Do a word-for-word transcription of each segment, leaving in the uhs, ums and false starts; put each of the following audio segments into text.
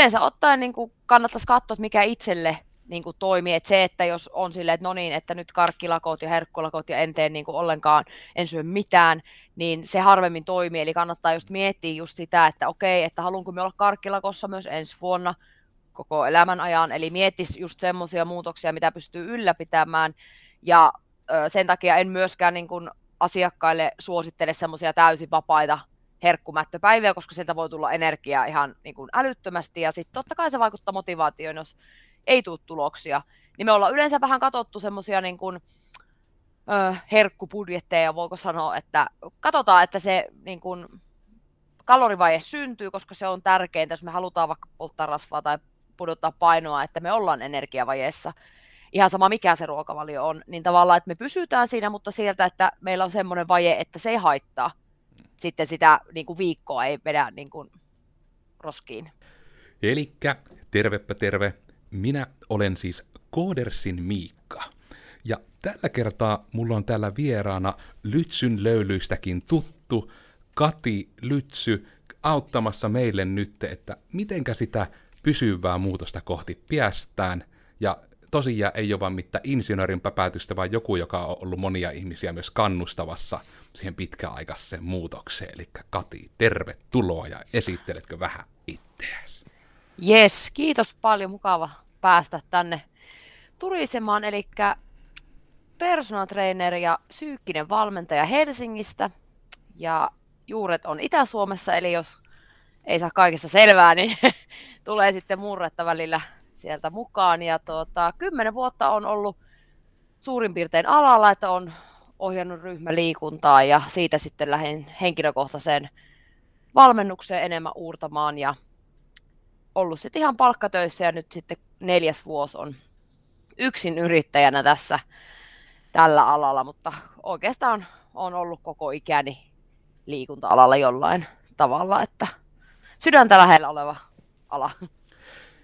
yleensä ottaen niin kuin kannattaisi katsoa, mikä itselle niin kuin toimii. Että se, että jos on silleen, että no niin, että nyt karkkilakot ja herkkulakot ja en tee niin kuin ollenkaan, en syö mitään, niin se harvemmin toimii. Eli kannattaa just miettiä just sitä, että okei, että haluanko me olla karkkilakossa myös ensi vuonna koko elämän ajan. Eli miettisi just semmoisia muutoksia, mitä pystyy ylläpitämään. Ja ö, sen takia en myöskään niin kuin asiakkaille suosittele semmoisia täysin vapaita herkkumättöpäiviä, koska sieltä voi tulla energiaa ihan niin kuin älyttömästi. Ja sitten totta kai se vaikuttaa motivaatioon, jos ei tule tuloksia. Niin me ollaan yleensä vähän katsottu semmoisia niin kuin ö, herkkubudjetteja, voiko sanoa, että katsotaan, että se niin kuin kalorivaje syntyy, koska se on tärkeintä, jos me halutaan vaikka polttaa rasvaa tai pudottaa painoa, että me ollaan energiavajeessa. Ihan sama, mikä se ruokavalio on, niin tavallaan, että me pysytään siinä, mutta sieltä, että meillä on semmoinen vaje, että se ei haittaa. Sitten sitä niin kuin viikkoa ei vedä niin kuin roskiin. Elikkä tervepä terve. Minä olen siis Kodarsin Miikka. Ja tällä kertaa mulla on täällä vieraana Lytsyn löylyistäkin tuttu Kati Lytsy auttamassa meille nyt, että mitenkä sitä pysyvää muutosta kohti päästään. Ja tosiaan ei ole vaan mitään insinöörin päätystä, vaan joku, joka on ollut monia ihmisiä myös kannustavassa siihen pitkäaikaiseen muutokseen. Eli Kati, tervetuloa ja esitteletkö vähän itseäsi? Jes, kiitos paljon. Mukava päästä tänne turisemaan. Eli personal trainer ja psyykkinen valmentaja Helsingistä ja juuret on Itä-Suomessa, eli jos ei saa kaikesta selvää, niin tulee sitten murretta välillä sieltä mukaan. Ja tuota, kymmenen vuotta on ollut suurin piirtein alalla, että on ohjannut ryhmäliikuntaa ja siitä sitten lähdin henkilökohtaiseen valmennukseen enemmän uurtamaan ja ollut sitten ihan palkkatöissä ja nyt sitten neljäs vuosi on yksin yrittäjänä tässä tällä alalla, mutta oikeastaan on ollut koko ikäni liikunta-alalla jollain tavalla, että sydäntä lähellä oleva ala.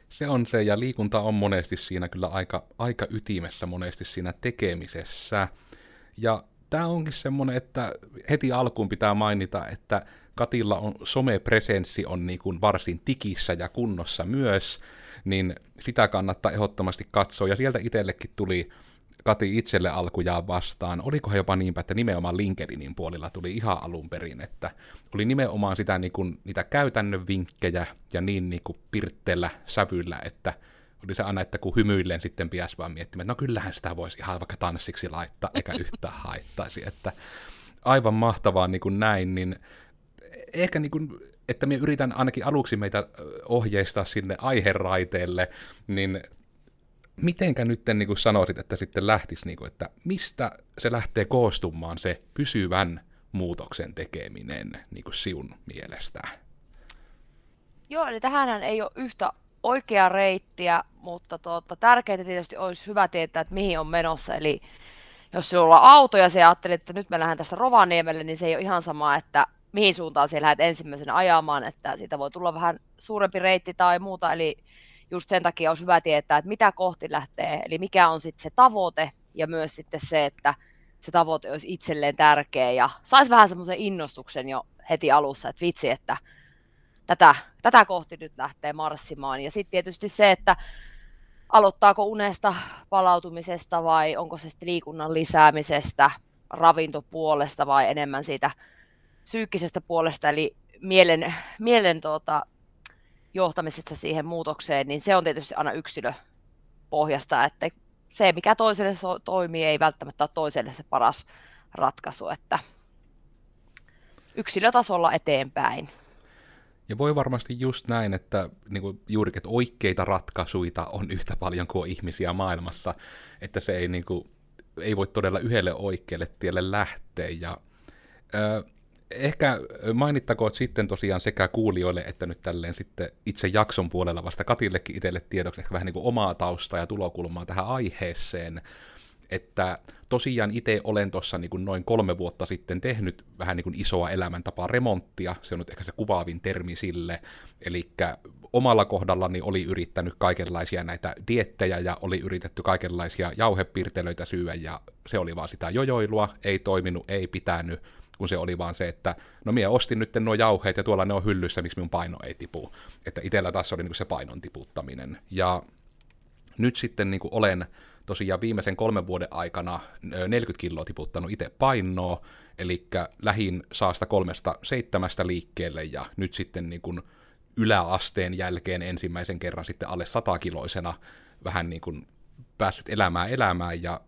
Se on se, ja liikunta on monesti siinä kyllä aika, aika ytimessä monesti siinä tekemisessä. Ja tämä onkin semmoinen, että heti alkuun pitää mainita, että Katilla on somepresenssi on niin kuin varsin tikissä ja kunnossa myös, niin sitä kannattaa ehdottomasti katsoa. Ja sieltä itsellekin tuli Kati itselle alkujaan vastaan. Olikohan jopa niinpä, että nimenomaan LinkedInin puolilla tuli ihan alun perin, että oli nimenomaan sitä, niin kuin, niitä käytännön vinkkejä ja niin, niin kuin pirtteellä sävyllä, että oli se aina, että kun hymyillen sitten piäs vaan miettimään, että no kyllähän sitä voisi ihan vaikka tanssiksi laittaa, eikä yhtään haittaisi, että aivan mahtavaa niin kuin näin, niin ehkä niin kuin, että minä yritän ainakin aluksi meitä ohjeistaa sinne aiheraiteelle, niin mitenkä nyt niin kuin sanoisit, että sitten lähtisi, niin kuin, että mistä se lähtee koostumaan se pysyvän muutoksen tekeminen niin kuin sinun mielestään? Joo, eli tähänhän ei ole yhtä oikea reittiä, mutta tuota, tärkeintä tietysti olisi hyvä tietää, että mihin on menossa. Eli jos sinulla on auto ja sinä ajattelet, että nyt me lähdetään tästä Rovaniemelle, niin se ei ole ihan sama, että mihin suuntaan sinä lähdet ensimmäisenä ajamaan, että siitä voi tulla vähän suurempi reitti tai muuta. Eli just sen takia olisi hyvä tietää, että mitä kohti lähtee, eli mikä on sitten se tavoite ja myös sitten se, että se tavoite olisi itselleen tärkeä ja saisi vähän semmoisen innostuksen jo heti alussa, että vitsi, että tätä, tätä kohti nyt lähtee marssimaan. Ja sitten tietysti se, että aloittaako unesta palautumisesta vai onko se sitten liikunnan lisäämisestä, ravintopuolesta vai enemmän siitä psyykkisestä puolesta, eli mielen, mielen tuota, johtamisesta siihen muutokseen, niin se on tietysti aina yksilöpohjasta, että se mikä toiselle so- toimii ei välttämättä ole toiselle se paras ratkaisu, että yksilötasolla eteenpäin. Ja voi varmasti just näin, että niin kuin juurikin, että oikeita ratkaisuja on yhtä paljon kuin ihmisiä maailmassa, että se ei, niin kuin, ei voi todella yhdelle oikealle tielle lähteä. Ja, äh, ehkä mainittakoon sitten tosiaan sekä kuulijoille että nyt tälleen sitten itse jakson puolella vasta Katillekin itselle tiedoksi ehkä vähän niin kuin omaa taustaa ja tulokulmaa tähän aiheeseen, että tosiaan itse olen tuossa niin kuin noin kolme vuotta sitten tehnyt vähän niin kuin isoa elämäntapaa remonttia, se on nyt ehkä se kuvaavin termi sille, eli omalla kohdallani oli yrittänyt kaikenlaisia näitä diettejä ja oli yritetty kaikenlaisia jauhepiirtelöitä syödä ja se oli vaan sitä jojoilua, ei toiminut, ei pitänyt, kun se oli vaan se, että no minä ostin nyt nuo jauheet ja tuolla ne on hyllyssä, miksi minun paino ei tipu. Että itsellä taas oli niin kuin se painon tiputtaminen. Ja nyt sitten niin kuin olen tosiaan viimeisen kolmen vuoden aikana neljäkymmentä kiloa tiputtanut itse painoa, eli lähin saasta kolmesta seitsemästä liikkeelle ja nyt sitten niin kuin yläasteen jälkeen ensimmäisen kerran sitten alle satakiloisena vähän niin kuin päässyt elämään elämään ja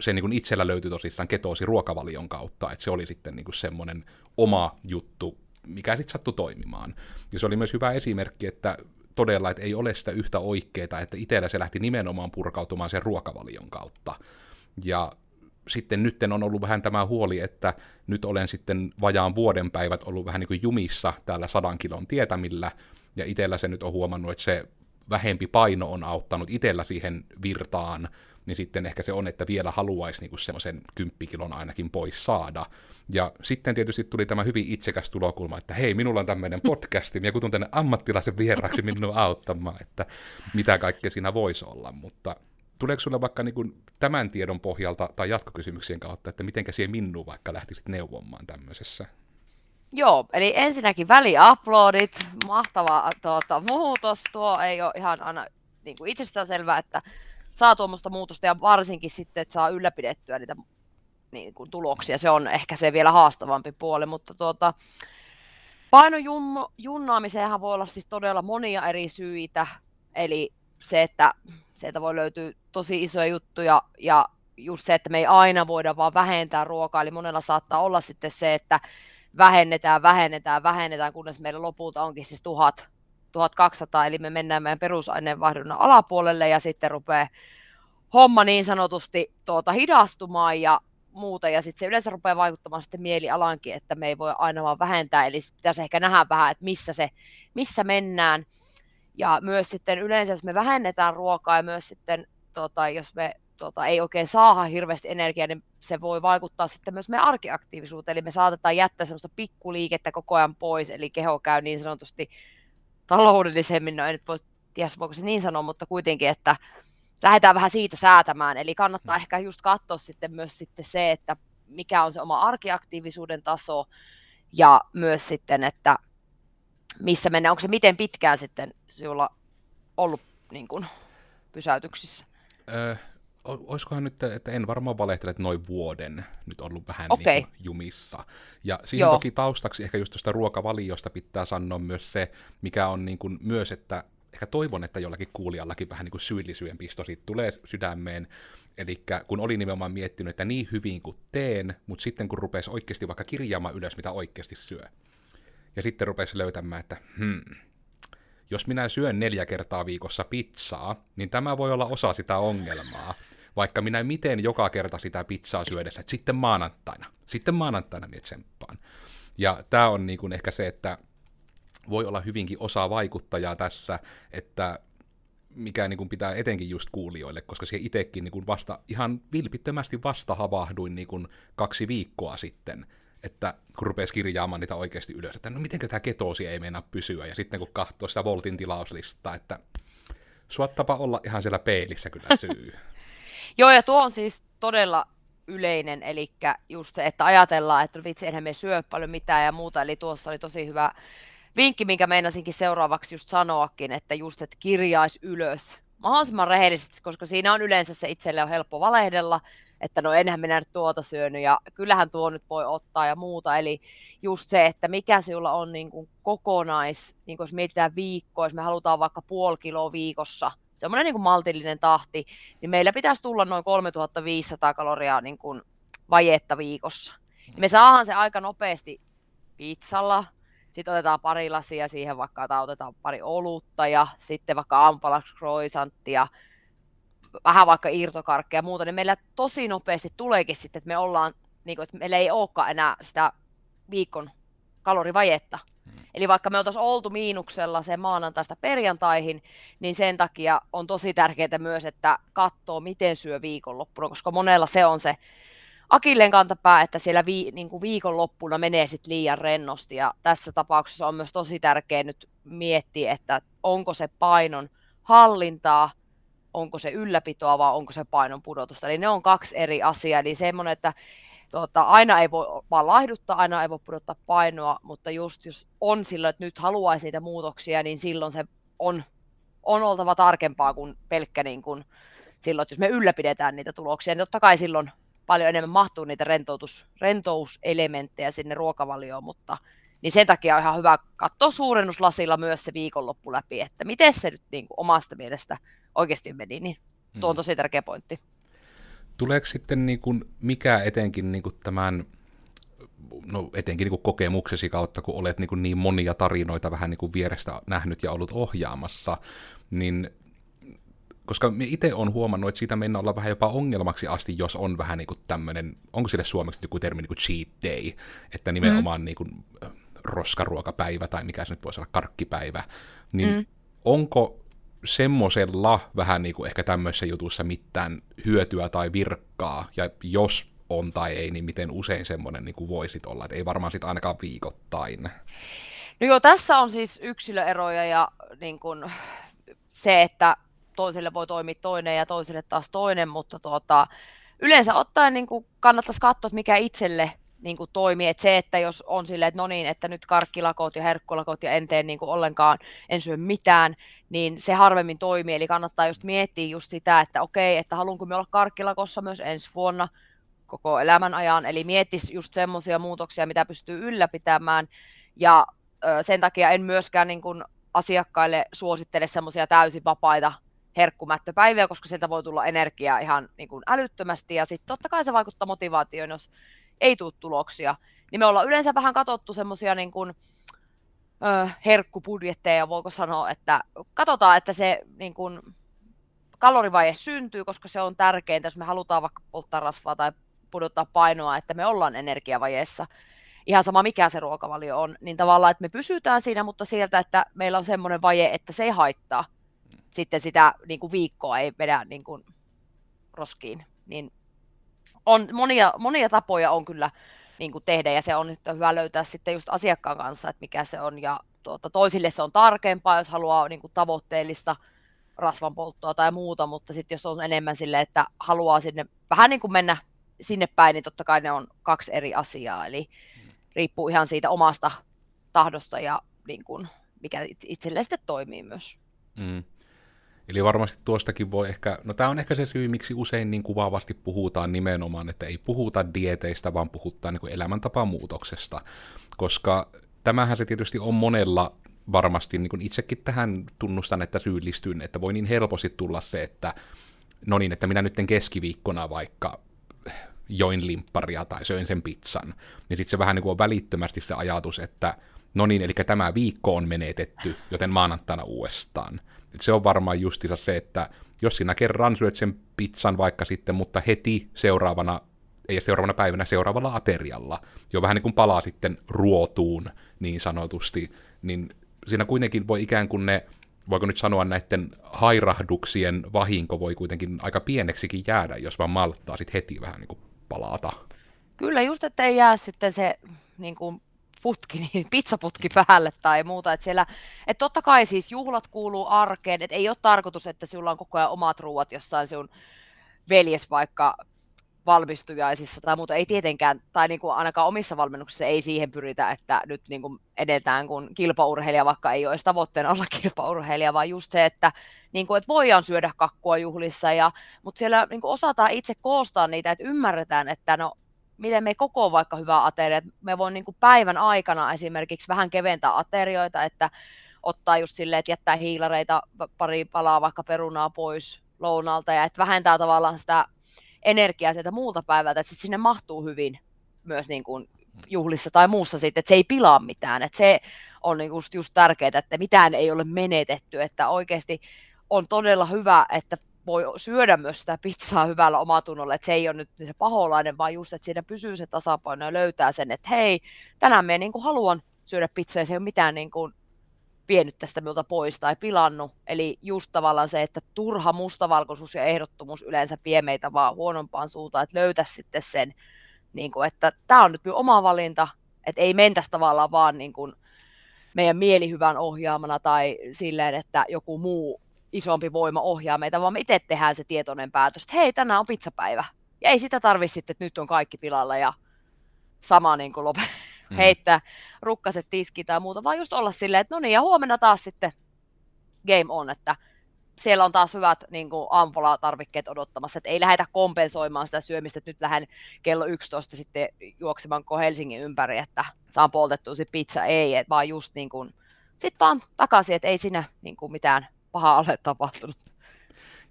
se niin kuin itsellä löytyi tosissaan ketoosi ruokavalion kautta, että se oli sitten niin kuin semmoinen oma juttu, mikä sitten sattui toimimaan. Ja se oli myös hyvä esimerkki, että todella, että ei ole sitä yhtä oikeaa, että itsellä se lähti nimenomaan purkautumaan sen ruokavalion kautta. Ja sitten nyt on ollut vähän tämä huoli, että nyt olen sitten vajaan vuoden päivät ollut vähän niin kuin jumissa täällä sadan kilon tietämillä, ja itsellä se nyt on huomannut, että se vähempi paino on auttanut itsellä siihen virtaan, niin sitten ehkä se on, että vielä haluaisi niinku semmoisen kymppikilon ainakin pois saada. Ja sitten tietysti tuli tämä hyvin itsekäs tulokulma, että hei, minulla on tämmöinen podcasti, minä kutun tänne ammattilaisen vieraksi minua auttamaan, että mitä kaikkea siinä voisi olla. Mutta tuleeko sinulle vaikka niinku tämän tiedon pohjalta tai jatkokysymyksien kautta, että mitenkä siihen minua vaikka lähtisit neuvomaan tämmöisessä? Joo, eli ensinnäkin väliaplodit, mahtava tuota, muutos, tuo ei ole ihan aina niin kuin itsestäänselvää, että saa tuommoista muutosta ja varsinkin sitten, että saa ylläpidettyä niitä niin kuin, tuloksia, se on ehkä se vielä haastavampi puoli, mutta tuota, painojunnaamiseenhan voi olla siis todella monia eri syitä, eli se, että sieltä voi löytyä tosi isoja juttuja ja just se, että me ei aina voida vaan vähentää ruokaa, eli monella saattaa olla sitten se, että vähennetään, vähennetään, vähennetään, kunnes meillä lopulta onkin siis tuhat, tuhatkaksisataa, eli me mennään meidän perusaineenvaihdunnan alapuolelle ja sitten rupeaa homma niin sanotusti tuota, hidastumaan ja muuta, ja sitten se yleensä rupeaa vaikuttamaan sitten mielialankin, että me ei voi aina vaan vähentää, eli pitäisi ehkä nähdä vähän, että missä, se, missä mennään, ja myös sitten yleensä, jos me vähennetään ruokaa ja myös sitten, tuota, jos me Tuota, ei oikein saada hirveästi energiaa, niin se voi vaikuttaa sitten myös meidän arkiaktiivisuuteen. Eli me saatetaan jättää semmoista pikkuliikettä koko ajan pois, eli keho käy niin sanotusti taloudellisemmin. No en nyt voi tiedä, voiko se niin sanoa, mutta kuitenkin, että lähdetään vähän siitä säätämään. Eli kannattaa ehkä just katsoa sitten myös sitten se, että mikä on se oma arkiaktiivisuuden taso ja myös sitten, että missä mennään. Onko se miten pitkään sitten sinulla ollut niin kuin, pysäytyksissä? Äh. Olisikohan nyt, että en varmaan valehtele, että noin vuoden nyt ollut vähän okay. niin kuin jumissa. Ja siihen Joo. toki taustaksi ehkä just tuosta ruokavaliosta pitää sanoa myös se, mikä on niin kuin myös, että ehkä toivon, että jollakin kuulijallakin vähän niin kuin syyllisyyden pisto siitä tulee sydämeen. Eli kun oli nimenomaan miettinyt, että niin hyvin kuin teen, mutta sitten kun rupesi oikeasti vaikka kirjaamaan ylös, mitä oikeasti syö. Ja sitten rupesi löytämään, että hmm. jos minä syön neljä kertaa viikossa pizzaa, niin tämä voi olla osa sitä ongelmaa. Vaikka minä miten joka kerta sitä pizzaa syödessä, että sitten maanantaina, sitten maanantaina minä tsemppaan. Ja tämä on niin kuin ehkä se, että voi olla hyvinkin osa vaikuttajaa tässä, että mikä niin kuin pitää etenkin just kuulijoille, koska siihen itsekin niin kuin vasta, ihan vilpittömästi vasta havahduin niin kuin kaksi viikkoa sitten, että kun rupesi kirjaamaan niitä oikeasti ylös, että no mitenkä tämä ketoosi ei meinaa pysyä, ja sitten kun katsoo sitä Voltin tilauslistaa, että suottapa olla ihan siellä peilissä kyllä syy. Joo, ja tuo on siis todella yleinen, eli just se, että ajatellaan, että vitsi, enhän me syö paljon mitään ja muuta, eli tuossa oli tosi hyvä vinkki, minkä meinasinkin seuraavaksi just sanoakin, että just, että kirjaisi ylös mahdollisimman rehellisesti, koska siinä on yleensä se itselle on helppo valehdella, että no enhän minä nyt tuota syönyt ja kyllähän tuo nyt voi ottaa ja muuta, eli just se, että mikä sinulla on niin kuin kokonais, niin kuin jos mietitään viikkoa, jos me halutaan vaikka puoli kiloa viikossa, semmoinen niin kuin maltillinen tahti, niin meillä pitäisi tulla noin kolmetuhattaviisisataa kaloriaa niin kuin vajetta viikossa. Ja me saadaan se aika nopeasti pizzalla, sitten otetaan pari lasia siihen, vaikka otetaan pari olutta ja sitten vaikka ampalaksi croissanttia, vähän vaikka irtokarkkeja ja muuta, niin meillä tosi nopeasti tuleekin sitten, että me ollaan, niin kuin, että meillä ei olekaan enää sitä viikon kalorivajetta. Eli vaikka me oltaisiin oltu miinuksella se maanantaista perjantaihin, niin sen takia on tosi tärkeää myös, että katsoo, miten syö viikonloppuna, koska monella se on se akilleen kantapää, että siellä vi- niin kuin viikonloppuna menee sit liian rennosti. Ja tässä tapauksessa on myös tosi tärkeää nyt miettiä, että onko se painon hallintaa, onko se ylläpitoa vai onko se painon pudotusta. Eli ne on kaksi eri asiaa. Eli semmoinen, että Tuota, aina ei voi vaan laihduttaa, aina ei voi pudottaa painoa, mutta just jos on silloin, että nyt haluaisi niitä muutoksia, niin silloin se on, on oltava tarkempaa kuin pelkkä niin kuin silloin, että jos me ylläpidetään niitä tuloksia, niin totta kai silloin paljon enemmän mahtuu niitä rentoutus, rentouselementtejä sinne ruokavalioon, mutta niin sen takia on ihan hyvä katsoa suurennuslasilla myös se viikonloppu läpi, että miten se nyt niin kuin omasta mielestä oikeasti meni, niin tuo on tosi tärkeä pointti. Tuleeko sitten niin kuin mikä etenkin niin kuin tämän, no etenkin niin kuin kokemuksesi kautta, kun olet niin kuin niin monia tarinoita vähän niin kuin vierestä nähnyt ja ollut ohjaamassa, niin koska itse olen huomannut, että siitä mennään olla vähän jopa ongelmaksi asti, jos on vähän niin kuin tämmöinen, onko sille suomeksi joku termi niin kuin cheat day, että nimenomaan mm. niin kuin roskaruokapäivä tai mikä se nyt voisi olla, karkkipäivä, niin mm. onko semmoisella vähän niin kuin ehkä tämmöisessä jutussa mitään hyötyä tai virkkaa, ja jos on tai ei, niin miten usein semmoinen niin kuin voisit olla, että ei varmaan sit ainakaan viikoittain. No joo, tässä on siis yksilöeroja ja niin kuin se, että toiselle voi toimia toinen ja toiselle taas toinen, mutta tuota, yleensä ottaen niin kuin kannattaisi katsoa, mikä itselle niin kuin toimii, että se, että jos on silleen, että no niin, että nyt karkkilakot ja herkkulakot ja en tee niin kuin ollenkaan, en syö mitään, niin se harvemmin toimii, eli kannattaa just miettiä just sitä, että okei, että haluanko me olla karkkilakossa myös ensi vuonna koko elämän ajan, eli miettisi just semmoisia muutoksia, mitä pystyy ylläpitämään, ja ö, sen takia en myöskään niin kuin asiakkaille suosittele semmoisia täysin vapaita herkkumättöpäiviä, koska sieltä voi tulla energiaa ihan niin kuin älyttömästi, ja sitten totta kai se vaikuttaa motivaatioon, jos ei tule tuloksia, niin me ollaan yleensä vähän katsottu semmoisia niin kuin ö, herkkubudjetteja, voiko sanoa, että katsotaan, että se niin kuin kalorivaje syntyy, koska se on tärkeintä, jos me halutaan vaikka polttaa rasvaa tai pudottaa painoa, että me ollaan energiavajeessa, ihan sama mikä se ruokavalio on, niin tavallaan, että me pysytään siinä, mutta sieltä, että meillä on semmoinen vaje, että se ei haittaa, sitten sitä niin kuin viikkoa ei vedä niin kuin roskiin, niin on monia, monia tapoja on kyllä niin kuin tehdä, ja se on hyvä löytää sitten just asiakkaan kanssa, että mikä se on, ja tuota, toisille se on tarkempaa, jos haluaa niin kuin tavoitteellista rasvanpolttoa tai muuta, mutta sitten jos on enemmän sille, että haluaa sinne vähän niin kuin mennä sinne päin, niin totta kai ne on kaksi eri asiaa, eli riippuu ihan siitä omasta tahdosta ja niin kuin mikä itselle sitten toimii myös. Mm. Eli varmasti tuostakin voi ehkä, no tämä on ehkä se syy, miksi usein niin kuvaavasti puhutaan nimenomaan, että ei puhuta dieteistä, vaan puhutaan niin elämäntapamuutoksesta, koska tämähän se tietysti on monella varmasti, niin itsekin tähän tunnustan, että syyllistyn, että voi niin helposti tulla se, että no niin, että minä nyt keskiviikkona vaikka join limpparia tai söin sen pizzan, niin sitten se vähän niin on välittömästi se ajatus, että no niin, eli tämä viikko on menetetty, joten maanantaina uudestaan. Se on varmaan justiinsa se, että jos sinä kerran syöt sen pizzan vaikka sitten, mutta heti seuraavana, ei seuraavana päivänä, seuraavalla aterialla, jo vähän niin kuin palaa sitten ruotuun niin sanotusti, niin siinä kuitenkin voi ikään kuin ne, voiko nyt sanoa näiden hairahduksien vahinko voi kuitenkin aika pieneksikin jäädä, jos vaan malttaa sitten heti vähän niin kuin palata. Kyllä just, että ei jää sitten se niin kuin putki, niin pizzaputki päälle tai muuta, että siellä, että totta kai siis juhlat kuuluu arkeen, että ei ole tarkoitus, että sinulla on koko ajan omat ruuat jossain sinun veljes vaikka valmistujaisissa tai muuta, ei tietenkään, tai niin kuin ainakaan omissa valmennuksissa ei siihen pyritä, että nyt niin kuin edetään kun kilpaurheilija, vaikka ei ole edes tavoitteena olla kilpaurheilija, vaan just se, että, niin kuin, että voidaan syödä kakkua juhlissa, ja, mutta siellä niin kuin osataan itse koostaa niitä, että ymmärretään, että no, miten me koko vaikka hyvää ateriaa, me voin niin kuin päivän aikana esimerkiksi vähän keventää aterioita, että ottaa just silleen, että jättää hiilareita, pari palaa vaikka perunaa pois lounalta, ja että vähentää tavallaan sitä energiaa sieltä muulta päivältä, että sinne mahtuu hyvin myös niin kuin juhlissa tai muussa sitten, että se ei pilaa mitään, että se on niin kuin just, just tärkeää, että mitään ei ole menetetty, että oikeasti on todella hyvä, että voi syödä myös sitä pizzaa hyvällä omatunnolla, että se ei ole nyt se paholainen, vaan just, että siinä pysyy se tasapaino ja löytää sen, että hei, tänään minä niin kuin haluan syödä pizzaa ja se ei ole mitään niin kuin vienyt tästä minulta pois tai pilannut. Eli just tavallaan se, että turha mustavalkoisuus ja ehdottomuus yleensä vie meitä vaan huonompaan suuntaan, että löytää sitten sen, niin kuin, että tämä on nyt minun oma valinta, että ei mentäisi tavallaan vaan niin kuin meidän mielihyvän ohjaamana tai silleen, että joku muu isompi voima ohjaa meitä, vaan me itse tehdään se tietoinen päätös, että hei, tänään on pizzapäivä. Ja ei sitä tarvi sitten, että nyt on kaikki pilalla ja sama niin kuin lopettaa, mm. heittää rukkaset tiskiin tai muuta, vaan just olla silleen, että no niin, ja huomenna taas sitten game on, että siellä on taas hyvät niin kuin aamupalatarvikkeet odottamassa, että ei lähdetä kompensoimaan sitä syömistä, että nyt lähden kello yksitoista sitten juoksemaan koko Helsingin ympäri, että saan poltettua se pizza, ei, et vaan just niin kuin, sit vaan takaisin, että ei siinä niin kuin mitään pahaa ole tapahtunut.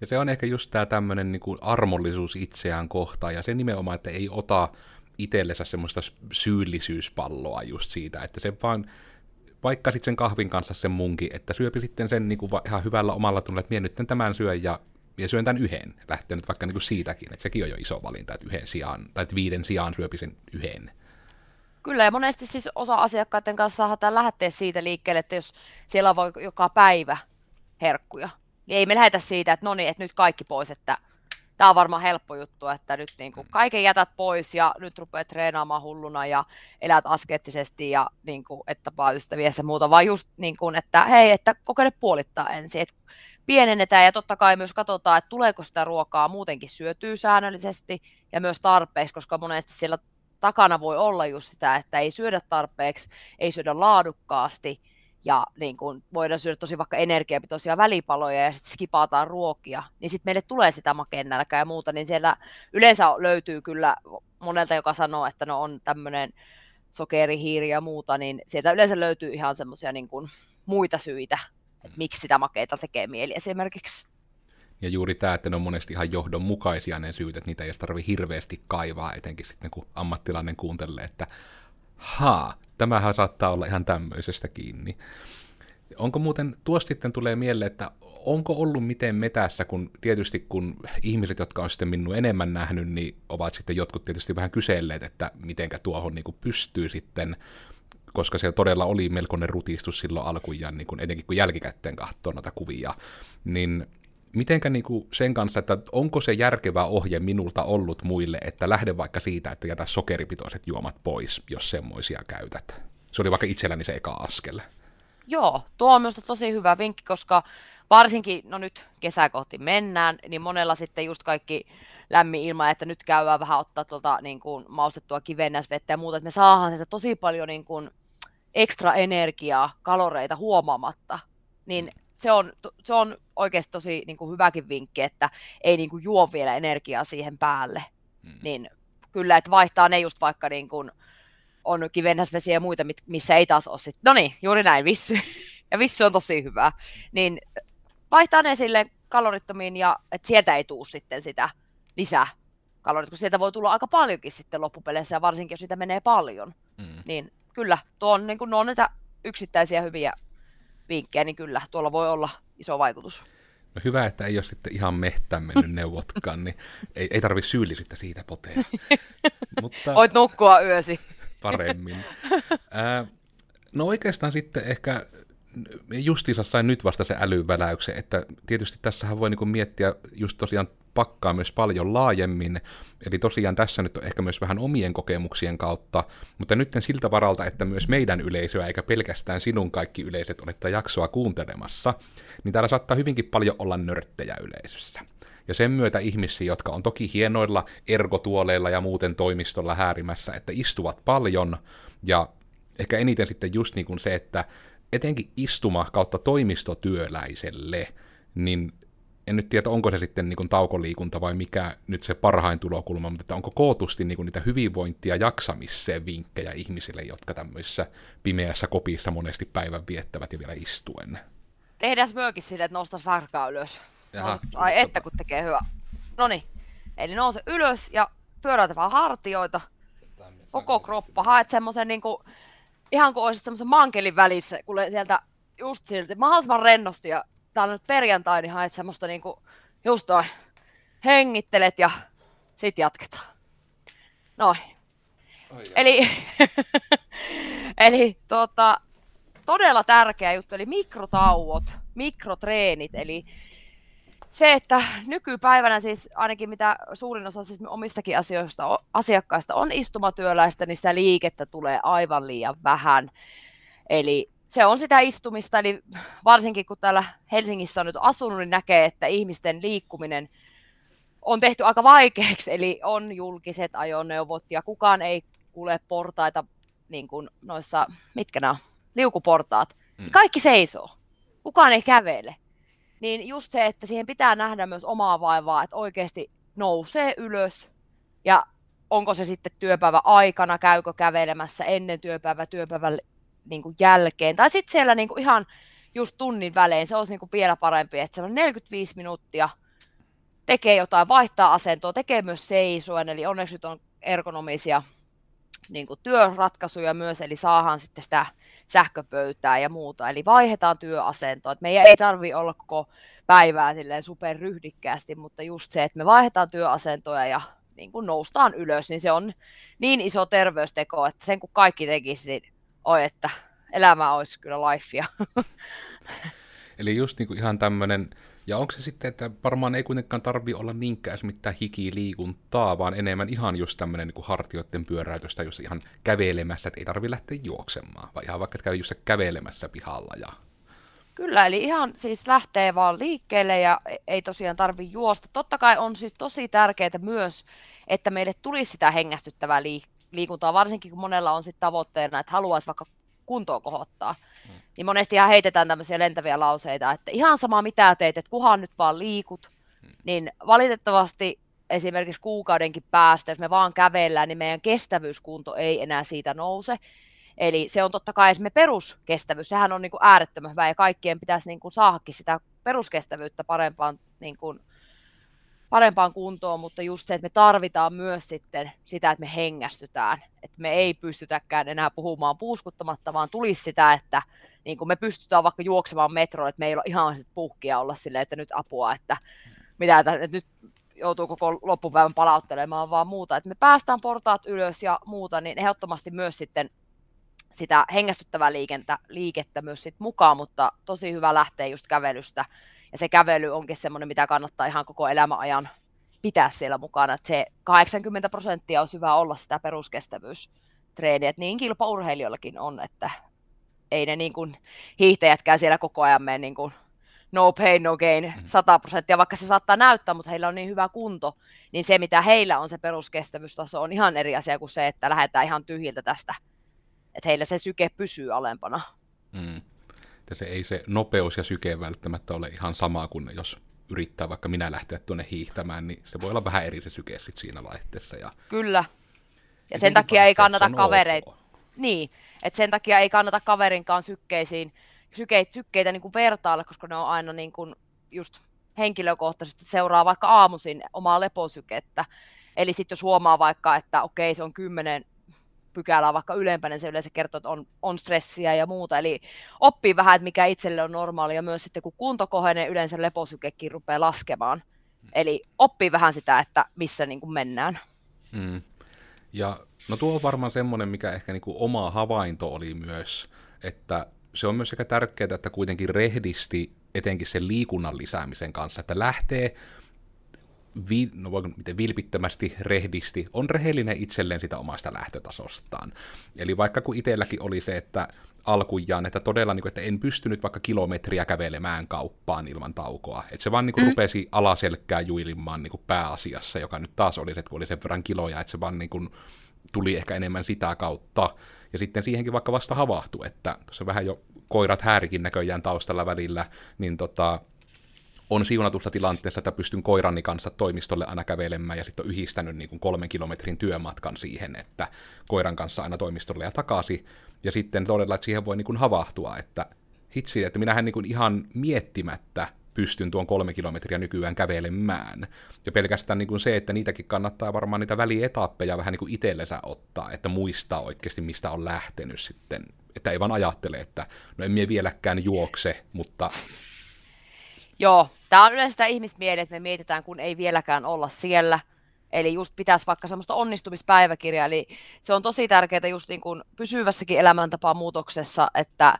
Ja se on ehkä just tämä tämmöinen niin kuin armollisuus itseään kohtaan, ja se nimenomaan, että ei ota itsellensä semmoista syyllisyyspalloa just siitä, että se vaan vaikka sitten sen kahvin kanssa sen munkin, että syöpi sitten sen niinku ihan hyvällä omalla tunnolla, että minä nyt tämän syön ja minä syön tämän yhden, lähtee nyt vaikka niinku siitäkin, että sekin on jo iso valinta, että yhden sijaan, tai että viiden sijaan syöpi sen yhden. Kyllä, ja monesti siis osa asiakkaiden kanssa saadaan lähteä siitä liikkeelle, että jos siellä voi joka päivä herkkuja, niin ei me lähetä siitä, että no niin, että nyt kaikki pois, että tämä on varmaan helppo juttu, että nyt niin kuin kaiken jätät pois ja nyt rupeat treenaamaan hulluna ja elät askeettisesti ja niin kuin, että vaan ystäviä ja muuta, vaan just niin kuin, että hei, että kokeile puolittaa ensin, että pienennetään ja totta kai myös katsotaan, että tuleeko sitä ruokaa muutenkin syötyy säännöllisesti ja myös tarpeeksi, koska monesti siellä takana voi olla just sitä, että ei syödä tarpeeksi, ei syödä laadukkaasti ja niin kun voidaan syödä tosi vaikka energiapitoisia välipaloja ja sitten skipataan ruokia, niin sitten meille tulee sitä makeen nälkää ja muuta, niin siellä yleensä löytyy kyllä monelta, joka sanoo, että no on tämmöinen sokerihiiri ja muuta, niin sieltä yleensä löytyy ihan semmoisia niin kun muita syitä, että miksi sitä makeita tekee mieli esimerkiksi. Ja juuri tämä, että ne on monesti ihan johdonmukaisia ne syyt, että niitä ei tarvitse hirveästi kaivaa, etenkin sitten kun ammattilainen kuuntelee, että haa, tämähän saattaa olla ihan tämmöisestä kiinni. Onko muuten, tuosta sitten tulee mieleen, että onko ollut miten metässä, kun tietysti kun ihmiset, jotka on sitten minun enemmän nähnyt, niin ovat sitten jotkut tietysti vähän kyselleet, että mitenkä tuohon niin kuin pystyy sitten, koska se todella oli melkoinen rutistus silloin alkujaan, niin kuin, etenkin kun jälkikäteen katsoo noita kuvia, niin mitenkä niin kuin sen kanssa, että onko se järkevä ohje minulta ollut muille, että lähde vaikka siitä, että jätä sokeripitoiset juomat pois, jos semmoisia käytät? Se oli vaikka itselläni se eka askel. Joo, tuo on myös tosi hyvä vinkki, koska varsinkin, no nyt kesää kohti mennään, niin monella sitten just kaikki lämmin ilma, että nyt käydään vähän ottaa tuolta niin kuin maustettua kivennäisvettä ja muuta, että me saadaan sieltä tosi paljon niin kuin ekstra energiaa, kaloreita huomaamatta, niin Se on, se on oikeasti tosi niin kuin hyväkin vinkki, että ei niin kuin juo vielä energiaa siihen päälle. Mm. Niin kyllä, että vaihtaa ne just vaikka niin kuin on kivennäisvesiä ja muita, missä ei taas ole sitten. No niin, juuri näin, vissy. Ja vissy on tosi hyvä. Niin vaihtaa ne silleen kalorittomiin, ja että sieltä ei tule sitten sitä lisää kalorit, kun sieltä voi tulla aika paljonkin sitten loppupeleissä, ja varsinkin jos sitä menee paljon. Mm. Niin kyllä, tuo on, niin kuin, on näitä yksittäisiä hyviä vinkkejä, niin kyllä, tuolla voi olla iso vaikutus. No hyvä, että ei ole sitten ihan mehtään mennyt neuvotkaan, niin ei, ei tarvitse syyllisyyttä siitä potea. Mutta voit nukkua yösi. Paremmin. Äh, no oikeastaan sitten ehkä justiinsa sain nyt vasta se älyväläyksen, että tietysti tässähän voi niinku miettiä just tosiaan pakkaa myös paljon laajemmin, eli tosiaan tässä nyt on ehkä myös vähän omien kokemuksien kautta, mutta nyt siltä varalta, että myös meidän yleisöä, eikä pelkästään sinun kaikki yleiset ole tätä jaksoa kuuntelemassa, niin täällä saattaa hyvinkin paljon olla nörttejä yleisössä. Ja sen myötä ihmisiä, jotka on toki hienoilla ergotuoleilla ja muuten toimistolla häärimässä, että istuvat paljon, ja ehkä eniten sitten just niin kuin se, että etenkin istuma kautta toimistotyöläiselle, niin en nyt tiedä, onko se sitten niin kuin taukoliikunta vai mikä nyt se parhain tulokulma, mutta että onko kootusti niin kuin niitä hyvinvointia jaksamiseen vinkkejä ihmisille, jotka tämmöisessä pimeässä kopissa monesti päivän viettävät ja vielä istuen. Tehdään möökin sille, että nostaisi varkaa ylös. Jaha, ai että kun tekee hyvä. No niin, eli nouse ylös ja pyöräytä vaan hartioita, koko kroppa, haet semmoisen niin kuin, ihan kuin olisit semmoisen mankelin välissä, kun sieltä just silti mahdollisimman rennosti ja tää on nyt perjantai, niin haet semmoista niinku, just noin, hengittelet ja sit jatketaan. Noin. Ai eli eli tota, todella tärkeä juttu, eli mikrotauot, mikrotreenit, eli se, että nykypäivänä siis ainakin mitä suurin osa siis omistakin asioista, asiakkaista on istumatyöläistä, niin sitä liikettä tulee aivan liian vähän. Eli se on sitä istumista, eli varsinkin kun täällä Helsingissä on nyt asunut, niin näkee, että ihmisten liikkuminen on tehty aika vaikeaksi, eli on julkiset ajoneuvot ja kukaan ei kulje portaita niin kuin noissa, mitkä nämä on, liukuportaat. Mm. Kaikki seisoo, kukaan ei kävele. Niin just se, että siihen pitää nähdä myös omaa vaivaa, että oikeasti nousee ylös ja onko se sitten työpäivän aikana, käykö kävelemässä ennen työpäivää, työpäivän niin kuin jälkeen. Tai sitten siellä niin kuin ihan just tunnin välein, se olisi niin kuin vielä parempi, että se on neljäkymmentäviisi minuuttia tekee jotain, vaihtaa asentoa, tekee myös seisoen, eli onneksi nyt on ergonomisia niin kuin työratkaisuja myös, eli saadaan sitten sitä sähköpöytää ja muuta, eli vaihdetaan työasentoa. Et meidän ei tarvitse olla koko päivää superryhdikkäästi, mutta just se, että me vaihdetaan työasentoja ja niin kun noustaan ylös, niin se on niin iso terveysteko, että sen kun kaikki tekisi, niin oi, että elämä olisi kyllä lifea. Eli just niin kuin ihan tämmöinen, ja onko se sitten, että varmaan ei kuitenkaan tarvitse olla niinkään mitään hikiliikuntaa, vaan enemmän ihan just tämmöinen niin kuin hartioiden pyöräytöstä, just ihan kävelemässä, että ei tarvitse lähteä juoksemaan, vaan ihan vaikka käy just kävelemässä pihalla. Ja... Kyllä, eli ihan siis lähtee vaan liikkeelle ja ei tosiaan tarvitse juosta. Totta kai on siis tosi tärkeää myös, että meille tulisi sitä hengästyttävää liikuntaa, varsinkin kun monella on sitten tavoitteena, että haluaisi vaikka kuntoa kohottaa, hmm. niin monesti ihan heitetään tämmöisiä lentäviä lauseita, että ihan sama mitä teet, että kunhan nyt vaan liikut, hmm. niin valitettavasti esimerkiksi kuukaudenkin päästä, jos me vaan kävellään, niin meidän kestävyyskunto ei enää siitä nouse. Eli se on totta kai esimerkiksi peruskestävyys, sehän on niin kuin äärettömän hyvä ja kaikkien pitäisi niin kuin saadakin sitä peruskestävyyttä parempaan, niin kuin, parempaan kuntoon, mutta just se, että me tarvitaan myös sitten sitä, että me hengästytään, että me ei pystytäkään enää puhumaan puuskuttamatta, vaan tulisi sitä, että niin kuin me pystytään vaikka juoksemaan metroon, että me ei ole ihan sit puhkia olla silleen, että nyt apua, että mitä, että nyt joutuu koko loppupäivän palauttelemaan vaan muuta, että me päästään portaat ylös ja muuta, niin ehdottomasti myös sitten sitä hengästyttävää liikettä, liikettä myös sit mukaan, mutta tosi hyvä lähtee just kävelystä. Ja se kävely onkin semmoinen, mitä kannattaa ihan koko elämäajan pitää siellä mukana. Että se kahdeksankymmentä prosenttia olisi hyvä olla sitä peruskestävyystreeniä. Et niin kilpaurheilijoillakin on, että ei ne niin kuin hiihtäjätkään siellä koko ajan mene niin kuin no pain, no gain sata prosenttia, vaikka se saattaa näyttää, mutta heillä on niin hyvä kunto, niin se mitä heillä on se peruskestävyystaso on ihan eri asia kuin se, että lähdetään ihan tyhjiltä tästä. Että heillä se syke pysyy alempana. Mm. Että se ei se nopeus ja syke välttämättä ole ihan sama kuin jos yrittää vaikka minä lähteä tuonne hiihtämään, niin se voi olla vähän eri se syke sit siinä vaihteessa. Ja... Kyllä. Ja sen takia ei kannata kavereita. Niin, että sen takia ei kannata kaverinkaan sykkeisiin, sykeitä, sykkeitä niin kuin vertailla, koska ne on aina niin kuin just henkilökohtaisesti seuraa vaikka aamuisin omaa leposykettä. Eli sitten jos huomaa vaikka, että okei se on kymmenen pykälää vaikka ylempänä, niin se yleensä kertoo, että on, on stressiä ja muuta. Eli oppii vähän, että mikä itselle on normaalia. Myös sitten kun kunto kohenee, yleensä leposykekin rupeaa laskemaan. Mm. Eli oppii vähän sitä, että missä niin kuin mennään. Mm. Ja no tuo on varmaan semmoinen, mikä ehkä niin kuin oma havainto oli myös, että se on myös aika tärkeää, että kuitenkin rehdisti etenkin sen liikunnan lisäämisen kanssa, että lähtee Vi, no voiko, miten vilpittömästi, rehdisti, on rehellinen itselleen sitä omasta lähtötasostaan. Eli vaikka kun itselläkin oli se, että alkujaan, että todella niin kuin, että en pystynyt vaikka kilometriä kävelemään kauppaan ilman taukoa. Että se vaan niin kuin, mm. rupesi alaselkkää juilimaan niin kuin pääasiassa, joka nyt taas oli se, että kun oli sen verran kiloja, että se vaan niin kuin, tuli ehkä enemmän sitä kautta. Ja sitten siihenkin vaikka vasta havahtui, että tuossa vähän jo koirat häärikin näköjään taustalla välillä, niin tota... on siunatusta tilanteessa, että pystyn koirani kanssa toimistolle aina kävelemään ja sitten on yhdistänyt niin kuin kolmen kilometrin työmatkan siihen, että koiran kanssa aina toimistolle ja takaisin. Ja sitten todella, että siihen voi niin kuin havahtua, että hitsi, että minähän niin kuin ihan miettimättä pystyn tuon kolme kilometriä nykyään kävelemään. Ja pelkästään niin kuin se, että niitäkin kannattaa varmaan niitä välietappeja vähän niin kuin itsellensä ottaa, että muistaa oikeasti, mistä on lähtenyt sitten. Että ei vaan ajattele, että no en mie vieläkään juokse, mutta... Joo, tämä on yleensä ihmismieli, että me mietitään, kun ei vieläkään olla siellä. Eli just pitäisi vaikka semmoista onnistumispäiväkirjaa, eli se on tosi tärkeää just niin kuin pysyvässäkin elämäntapamuutoksessa, että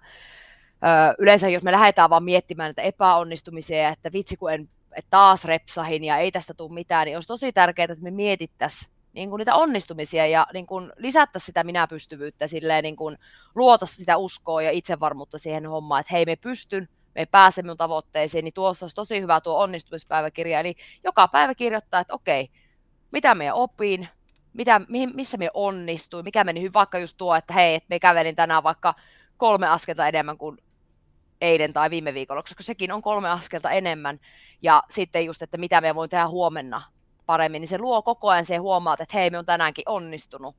ö, yleensä jos me lähdetään vaan miettimään näitä epäonnistumisia, että vitsi kun en että taas repsahin ja ei tästä tule mitään, niin olisi tosi tärkeää, että me mietittäisiin niin kuin niitä onnistumisia ja niin kuin lisättäisiin sitä minäpystyvyyttä, silleen niin kuin luotaisiin sitä uskoa ja itsevarmuutta siihen hommaan, että hei me pystyn, me pääsemme tavoitteisiin, niin tuossa olisi tosi hyvä tuo onnistumispäiväkirja. Eli joka päivä kirjoittaa, että okei, mitä me opin, mitä, missä me onnistuin, mikä meni hyvin, vaikka just tuo, että hei, että me kävelin tänään vaikka kolme askelta enemmän kuin eilen tai viime viikolla, koska sekin on kolme askelta enemmän. Ja sitten just, että mitä me voin tehdä huomenna paremmin, niin se luo koko ajan, se huomaat, että hei, me on tänäänkin onnistunut.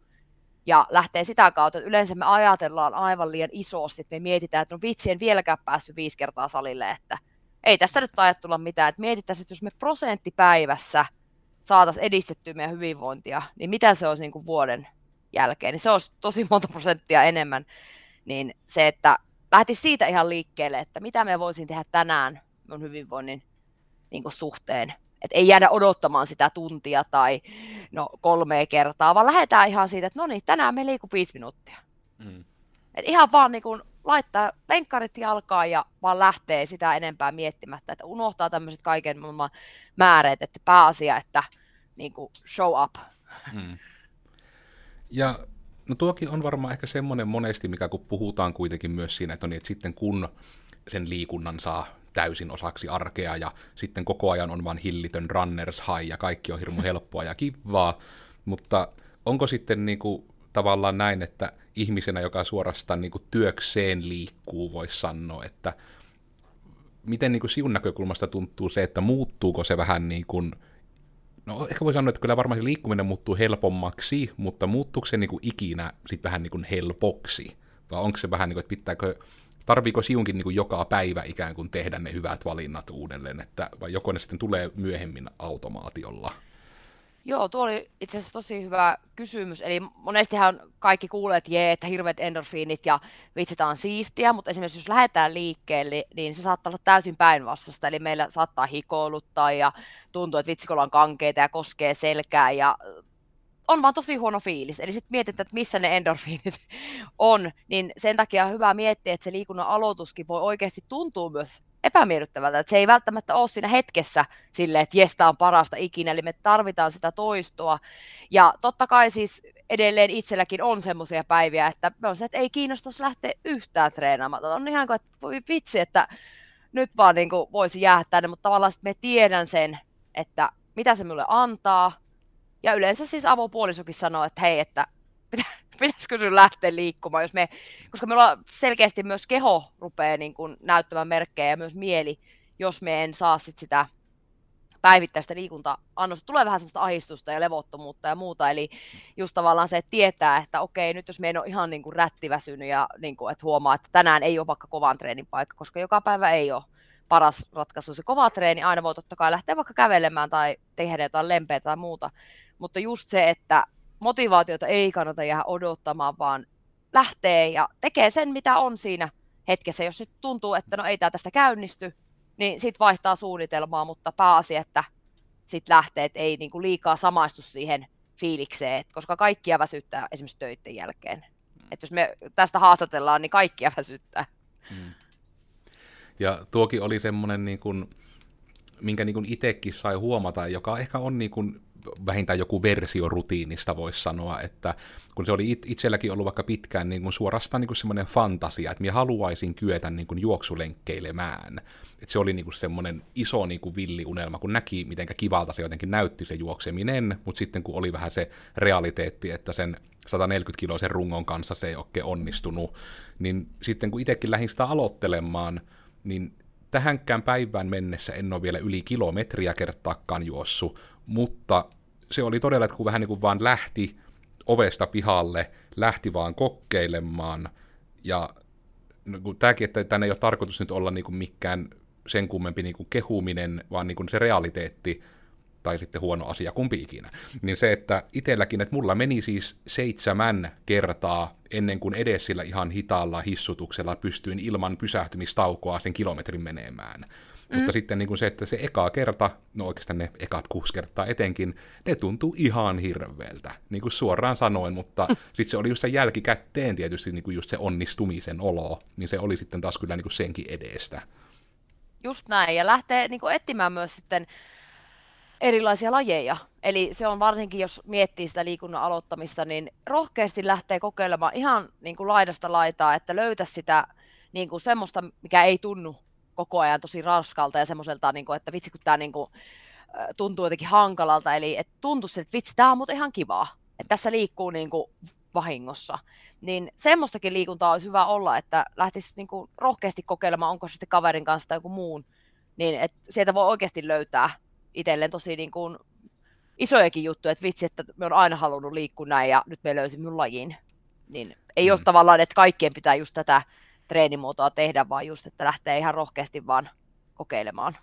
Ja lähtee sitä kautta, että yleensä me ajatellaan aivan liian isosti, että me mietitään, että no vitsi, en vieläkään päässyt viisi kertaa salille, että ei tästä nyt ajatella mitään. Että mietittäisiin, että jos me prosenttipäivässä saataisiin edistettyä meidän hyvinvointia, niin mitä se olisi niin kuin vuoden jälkeen, niin se olisi tosi monta prosenttia enemmän. Niin se, että lähtisi siitä ihan liikkeelle, että mitä me voisin tehdä tänään mun hyvinvoinnin niin kuin suhteen. Että ei jäädä odottamaan sitä tuntia tai no, kolmea kertaa, vaan lähdetään ihan siitä, että no niin, tänään me liiku viisi minuuttia. Mm. Et ihan vaan niin kun laittaa lenkkarit jalkaan ja vaan lähtee sitä enempää miettimättä, että unohtaa tämmöiset kaiken maailman määreet, että pääasia, että niin kun show up. Mm. Ja no tuokin on varmaan ehkä semmoinen monesti, mikä kun puhutaan kuitenkin myös siinä, että, on niin, että sitten kun sen liikunnan saa täysin osaksi arkea ja sitten koko ajan on vaan hillitön runners high ja kaikki on hirmu helppoa ja kivaa, mutta onko sitten niinku tavallaan näin, että ihmisenä, joka suorastaan niinku työkseen liikkuu, voisi sanoa, että miten niinku sinun näkökulmasta tuntuu se, että muuttuuko se vähän niin kuin, no ehkä voi sanoa, että kyllä varmaan liikkuminen muuttuu helpommaksi, mutta muuttuuko se niinku ikinä sit vähän niinku helpoksi, vai onko se vähän niin kuin, että pitääkö tarviiko siunkin niin kuin joka päivä ikään kuin tehdä ne hyvät valinnat uudelleen, että, vai joko ne sitten tulee myöhemmin automaatiolla? Joo, tuo oli itse asiassa tosi hyvä kysymys. Eli monestihan kaikki kuulee, että jee, että hirveät endorfiinit ja vitsitaan siistiä, mutta esimerkiksi jos lähdetään liikkeelle, niin se saattaa olla täysin päinvastaista. Eli meillä saattaa hikoiluttaa ja tuntuu, että vitsikolla on kankeita ja koskee selkää ja on vaan tosi huono fiilis, eli sitten mietitään, että missä ne endorfiinit on, niin sen takia on hyvä miettiä, että se liikunnan aloituskin voi oikeasti tuntua myös epämiellyttävältä, että se ei välttämättä ole siinä hetkessä silleen, että jes, tää on parasta ikinä, eli me tarvitaan sitä toistoa, ja totta kai siis edelleen itselläkin on semmoisia päiviä, että, että ei kiinnostaisi lähteä yhtään treenaamaan, on ihan kuin, että voi vitsi, että nyt vaan niin kuin voisi jäädä tänne, mutta tavallaan sitten me tiedän sen, että mitä se minulle antaa. Ja yleensä siis avopuolisokin sanoo, että hei, että pitä, pitäisikö sinun lähteä liikkumaan, jos me, koska me ollaan selkeästi myös keho rupeaa niin kuin näyttämään merkkejä ja myös mieli, jos me en saa sit sitä päivittäistä liikunta-annosta. Tulee vähän sellaista ahdistusta ja levottomuutta ja muuta, eli just tavallaan se, että tietää, että okei, nyt jos me en ole ihan niin kuin rättiväsynyt ja niin kuin, että huomaa, että tänään ei ole vaikka kovan treenin paikka, koska joka päivä ei ole paras ratkaisu. Se kova treeni aina voi totta kai lähteä vaikka kävelemään tai tehdä jotain lempeä tai muuta. Mutta just se, että motivaatiota ei kannata jäädä odottamaan, vaan lähtee ja tekee sen, mitä on siinä hetkessä. Jos nyt tuntuu, että no ei tämä tästä käynnisty, niin sitten vaihtaa suunnitelmaa, mutta pääasia, että sitten lähtee, että ei niinku liikaa samaistu siihen fiilikseen, koska kaikkia väsyttää esimerkiksi töiden jälkeen. Et jos me tästä haastatellaan, niin kaikkia väsyttää. Mm. Ja tuokin oli semmoinen, niin kuin, minkä niin kuin itsekin sai huomata, joka ehkä on niin kuin vähintään joku versio rutiinista, voisi sanoa, että kun se oli it- itselläkin ollut vaikka pitkään niin kuin suorastaan niin kuin semmoinen fantasia, että minä haluaisin kyetä niin kuin juoksulenkkeilemään. Että se oli niin kuin semmoinen iso niin kuin villiunelma, kun näki, miten kivalta se jotenkin näytti se juokseminen, mutta sitten kun oli vähän se realiteetti, että sen sataneljäkymmentä-kiloisen rungon kanssa se ei oikein onnistunut, niin sitten kun itsekin lähdin sitä aloittelemaan, niin tähänkään päivään mennessä en ole vielä yli kilometriä kertaakaan juossut, mutta se oli todella, että kun vähän niin kuin vaan lähti ovesta pihalle, lähti vaan kokkeilemaan, ja no, tämäkin, että tänne ei ole tarkoitus nyt olla niin kuin mikään sen kummempi niin kuin kehuminen, vaan niin kuin se realiteetti, tai sitten huono asia, kumpi ikinä, niin se, että itselläkin, että mulla meni siis seitsemän kertaa ennen kuin edes sillä ihan hitaalla hissutuksella pystyin ilman pysähtymistaukoa sen kilometrin menemään. Mm. Mutta sitten niin kuin se, että se eka kerta, no oikeastaan ne ekat kuusi kertaa etenkin, ne tuntuu ihan hirveältä, niin kuin suoraan sanoin, mutta mm. sitten se oli just se jälkikäteen tietysti niin kuin just se onnistumisen olo, niin se oli sitten taas kyllä niin kuin senkin edestä. Just näin, ja lähtee niin kuin etsimään myös sitten erilaisia lajeja. Eli se on varsinkin, jos miettii sitä liikunnan aloittamista, niin rohkeasti lähtee kokeilemaan ihan niin kuin laidasta laitaa, että löytä sitä niin kuin semmoista, mikä ei tunnu koko ajan tosi raskalta ja semmoiselta, että vitsi kun tämä tuntuu jotenkin hankalalta, eli että tuntuisi, että vitsi tämä on muuten ihan kivaa, että tässä liikkuu vahingossa. Niin semmoistakin liikuntaa olisi hyvä olla, että lähtisi rohkeasti kokeilemaan, onko se sitten kaverin kanssa tai joku muun, niin että sieltä voi oikeasti löytää itselleen tosi niin kuin isojakin juttuja, että vitsi, että me on aina halunnut liikkua näin ja nyt me löysin mun lajin. Niin ei mm. ole tavallaan, että kaikkien pitää just tätä treenimuotoa tehdä, vaan just, että lähtee ihan rohkeasti vaan kokeilemaan.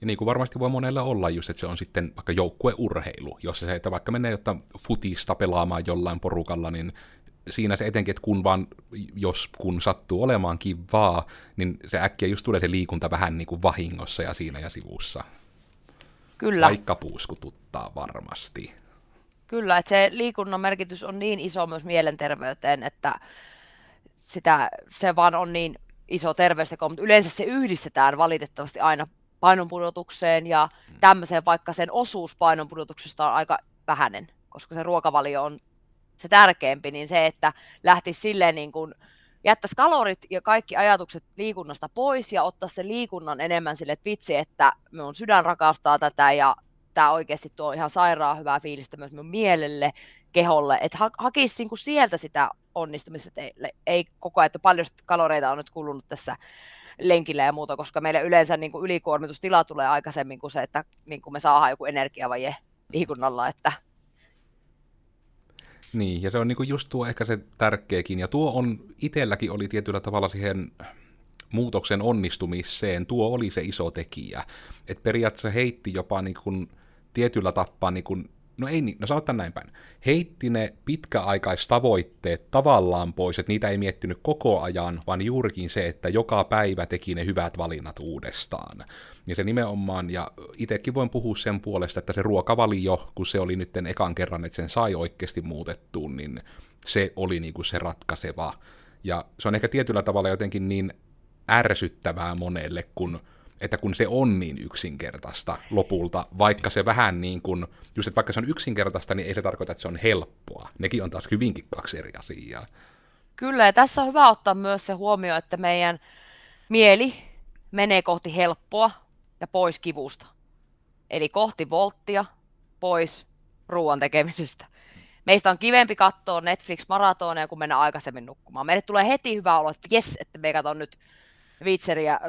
Ja niin kuin varmasti voi monella olla just, että se on sitten vaikka joukkueurheilu, jossa se, että vaikka menee jotain futista pelaamaan jollain porukalla, niin siinä se etenkin, että kun vaan, jos kun sattuu olemaan kivaa, niin se äkkiä just tulee se liikunta vähän niin kuin vahingossa ja siinä ja sivussa. Kyllä. Vaikka puuskututtaa varmasti. Kyllä, että se liikunnan merkitys on niin iso myös mielenterveyteen, että sitä, se vaan on niin iso terveysteko, mutta yleensä se yhdistetään valitettavasti aina painonpudotukseen ja tämmöiseen, vaikka sen osuus painonpudotuksesta on aika vähäinen, koska se ruokavalio on se tärkeämpi, niin se, että lähtisi silleen niin kuin jättäisi kalorit ja kaikki ajatukset liikunnasta pois ja ottaa se liikunnan enemmän sille, että vitsi, että minun sydän rakastaa tätä ja tämä oikeasti tuo ihan sairaan hyvää fiilistä myös minun mielelle, keholle, että ha- hakisi niin sieltä sitä onnistumista teille. Ei koko ajan, että paljon kaloreita on nyt kulunut tässä lenkillä ja muuta, koska meillä yleensä niin kuin ylikuormitustila tulee aikaisemmin kuin se, että niin kuin me saadaan joku energiavaje liikunnalla, että niin, ja se on niinku just tuo ehkä se tärkeäkin, ja tuo on itselläkin oli tietyllä tavalla siihen muutoksen onnistumiseen, tuo oli se iso tekijä, että periaatteessa heitti jopa niinku tietyllä tapaa, niinku, no ei niin, no sanotaan näin päin, heitti ne pitkäaikaistavoitteet tavallaan pois, että niitä ei miettinyt koko ajan, vaan juurikin se, että joka päivä teki ne hyvät valinnat uudestaan. Ja se nimenomaan, ja itsekin voin puhua sen puolesta, että se ruokavalio, kun se oli nyt ekan kerran, että sen sai oikeasti muutettua, niin se oli niinku se ratkaiseva. Ja se on ehkä tietyllä tavalla jotenkin niin ärsyttävää monelle, kun, että kun se on niin yksinkertaista lopulta, vaikka se vähän niin kuin, just että vaikka se on yksinkertaista, niin ei se tarkoita, että se on helppoa. Nekin on taas hyvinkin kaksi eri asiaa. Kyllä, ja tässä on hyvä ottaa myös se huomio, että meidän mieli menee kohti helppoa ja pois kivusta. Eli kohti volttia, pois ruoan tekemisestä. Meistä on kivempi katsoa Netflix-maratoneja, kun mennään aikaisemmin nukkumaan. Meille tulee heti hyvä olo, että jes, että me katson nyt Witcheria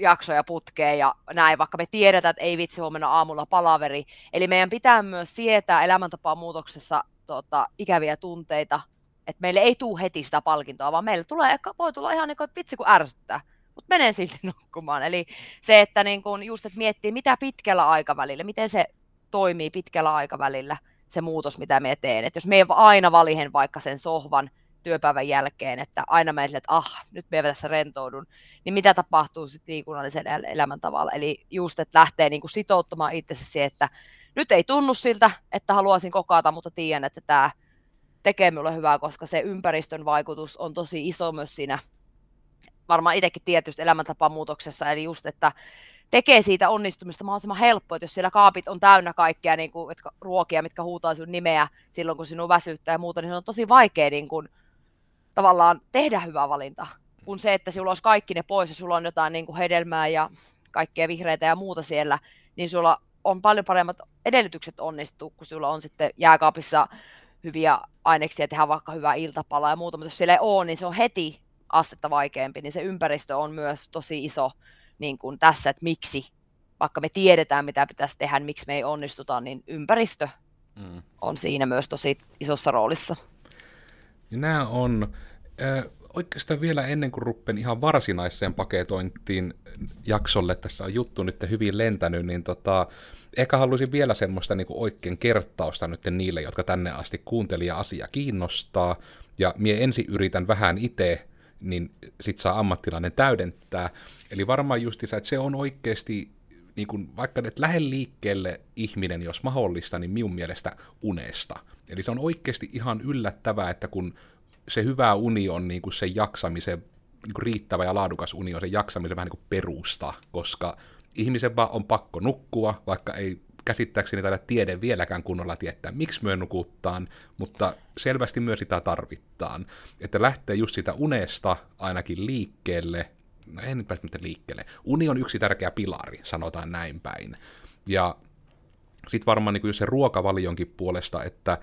jaksoja putkeen ja näin, vaikka me tiedetään, että ei vitsi, huomenna aamulla palaveri. Eli meidän pitää myös sietää elämäntapaan muutoksessa tuota, ikäviä tunteita, että meille ei tule heti sitä palkintoa, vaan meille tulee, voi tulla ihan niin kuin, että vitsi kun ärsyttää. Mutta menen silti nukkumaan. Eli se, että niin kun just, että miettii, mitä pitkällä aikavälillä, miten se toimii pitkällä aikavälillä, se muutos, mitä me teen. Että jos me aina valihen vaikka sen sohvan työpäivän jälkeen, että aina me että ah, nyt me tässä rentoudun, niin mitä tapahtuu sitten liikunnallisen elämäntavalla. Eli just, että lähtee niin kun sitouttamaan itsensä siihen, että nyt ei tunnu siltä, että haluaisin kokata, mutta tiedän, että tämä tekee minulle hyvää, koska se ympäristön vaikutus on tosi iso myös siinä, varmaan itsekin tietysti elämäntapamuutoksessa, eli just, että tekee siitä onnistumista mahdollisimman helppoa, että jos siellä kaapit on täynnä kaikkia niin kuin, että ruokia, mitkä huutaa sinun nimeä silloin, kun sinun väsyttää ja muuta, niin se on tosi vaikea niin kuin, tavallaan tehdä hyvää valintaa, kun se, että sinulla olisi kaikki ne pois ja sulla on jotain niin kuin hedelmää ja kaikkea vihreitä ja muuta siellä, niin sulla on paljon paremmat edellytykset onnistua, kun sulla on sitten jääkaapissa hyviä aineksia, tehdä vaikka hyvää iltapalaa ja muuta, mutta jos siellä ei ole, niin se on heti astetta vaikeampi, niin se ympäristö on myös tosi iso niin kuin tässä, että miksi, vaikka me tiedetään mitä pitäisi tehdä, miksi me ei onnistuta, niin ympäristö mm. on siinä myös tosi isossa roolissa. Ja nämä on äh, oikeastaan vielä ennen kuin ruppen ihan varsinaiseen paketointiin jaksolle, tässä on juttu nyt hyvin lentänyt, niin tota, ehkä haluaisin vielä semmoista niin kuin oikein kertausta nyt niille, jotka tänne asti kuunteli ja asia kiinnostaa, ja mie ensin yritän vähän itse niin sit saa ammattilainen täydentää. Eli varmaan justiinsa, että se on oikeasti, niin kun, vaikka et lähde liikkeelle ihminen, jos mahdollista, niin minun mielestä unesta. Eli se on oikeasti ihan yllättävää, että kun se hyvä uni on niin kun se jaksamisen, niin kun riittävä ja laadukas uni on se jaksamisen vähän niin kun perusta, koska ihmisen vaan on pakko nukkua, vaikka ei käsittääkseni täällä tiede vieläkään kunnolla tietää, miksi myö nukuttaan, mutta selvästi myös sitä tarvittaan. Että lähtee just sitä unesta ainakin liikkeelle, no ei nyt päästä mitään liikkeelle. Uni on yksi tärkeä pilari, sanotaan näin päin. Ja sitten varmaan niin kuin se ruokavalionkin puolesta, että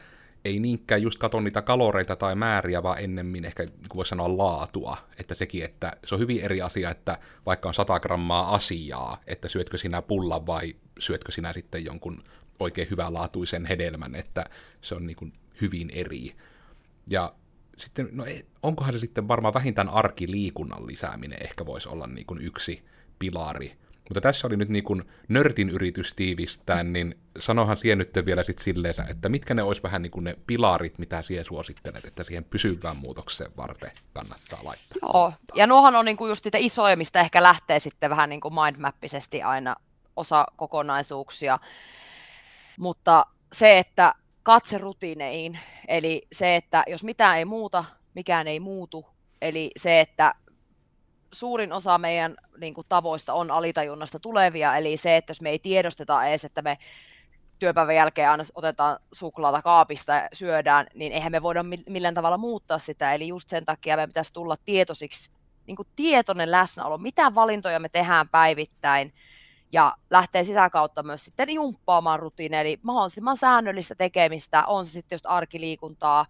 ei niinkään just katso niitä kaloreita tai määriä, vaan ennemmin ehkä niin voisi sanoa laatua. Että sekin, että se on hyvin eri asia, että vaikka on sata grammaa asiaa, että syötkö sinä pullan vai syötkö sinä sitten jonkun oikein hyvälaatuisen hedelmän, että se on niin kuin hyvin eri. Ja sitten, no onkohan se sitten varmaan vähintään arkiliikunnan lisääminen ehkä voisi olla niin kuin yksi pilari. Mutta tässä oli nyt niin kuin nörtin yritys tiivistää, niin sanohan siihen nyt vielä sitten silleen, että mitkä ne olisi vähän niin kuin ne pilarit, mitä siihen suosittelet, että siihen pysyvään muutokseen varten kannattaa laittaa. Joo, ja nuohan on niin kuin just niitä isoja, mistä ehkä lähtee sitten vähän niin kuin mindmappisesti aina osa kokonaisuuksia. Mutta se, että katse rutiineihin, eli se, että jos mitään ei muuta, mikään ei muutu, eli se, että suurin osa meidän niin kuin, tavoista on alitajunnasta tulevia, eli se, että jos me ei tiedosteta edes, että me työpäivän jälkeen aina otetaan suklaata kaapista ja syödään, niin eihän me voida millään tavalla muuttaa sitä, eli just sen takia me pitäisi tulla tietoisiksi, niin kuin tietoinen läsnäolo, mitä valintoja me tehdään päivittäin, ja lähtee sitä kautta myös sitten jumppaamaan rutiineja, eli mahdollisimman säännöllistä tekemistä, on se sitten just arkiliikuntaa,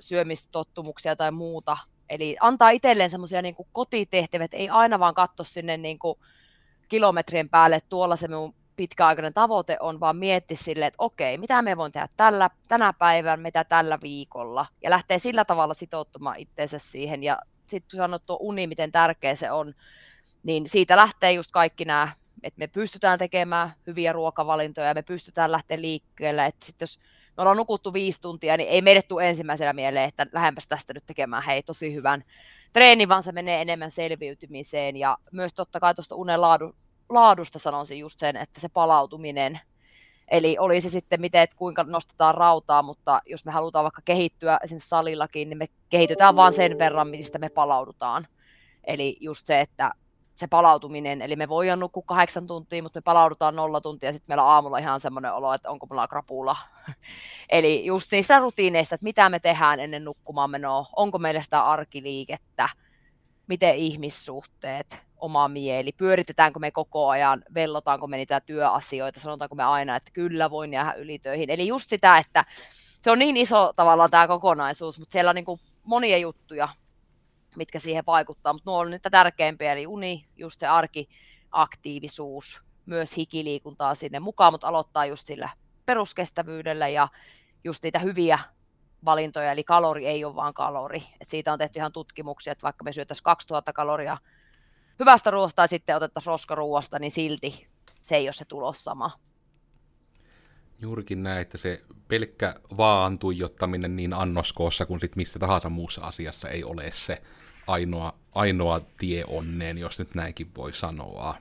syömistottumuksia tai muuta. Eli antaa itselleen semmoisia niin kuin kotitehtäviä, ei aina vaan katso sinne niin kuin kilometrien päälle, että tuolla se minun pitkäaikainen tavoite on, vaan mietti silleen, että okei, mitä me voin tehdä tällä, tänä päivänä, mitä tällä viikolla. Ja lähtee sillä tavalla sitoutumaan itseensä siihen. Ja sitten kun sanot tuo uni, miten tärkeä se on, niin siitä lähtee just kaikki nämä, että me pystytään tekemään hyviä ruokavalintoja, me pystytään lähteä liikkeelle, että sitten jos me ollaan nukuttu viisi tuntia, niin ei meille tule ensimmäisenä mieleen, että lähdenpäs tästä nyt tekemään hei tosi hyvän treenin, vaan se menee enemmän selviytymiseen. Ja myös totta kai tuosta unen laadu, laadusta sanoisin just sen, että se palautuminen. Eli oli se sitten miten, että kuinka nostetaan rautaa, mutta jos me halutaan vaikka kehittyä esimerkiksi salillakin, niin me kehitytään vaan sen verran, mistä me palaudutaan. Eli just se, että se palautuminen, eli me voidaan nukkua kahdeksan tuntia, mutta me palaudutaan nolla tuntia, ja sitten meillä on aamulla ihan semmoinen olo, että onko mulla krapula. Eli just niistä rutiineista, että mitä me tehdään ennen nukkumaan menoa, onko meillä sitä arkiliikettä, miten ihmissuhteet, oma mieli, pyöritetäänkö me koko ajan, vellotaanko me niitä työasioita, sanotaanko me aina, että kyllä voin jäädä ylitöihin. Eli just sitä, että se on niin iso tavallaan tämä kokonaisuus, mutta siellä on niin kuin monia juttuja, mitkä siihen vaikuttaa, mutta nuo on niitä tärkeimpiä, eli uni, just se arkiaktiivisuus, myös hikiliikuntaa sinne mukaan, mutta aloittaa just sillä peruskestävyydellä ja just niitä hyviä valintoja, eli kalori ei ole vaan kalori. Et siitä on tehty ihan tutkimuksia, että vaikka me syötäisiin kaksituhatta kaloria hyvästä ruoasta ja sitten otettaisiin roskaruoasta, niin silti se ei ole se tulos sama. Juurikin näin, että se pelkkä vaan tuijottaminen niin annoskoossa kuin sit missä tahansa muussa asiassa ei ole se ainoa, ainoa tie onneen, jos nyt näinkin voi sanoa.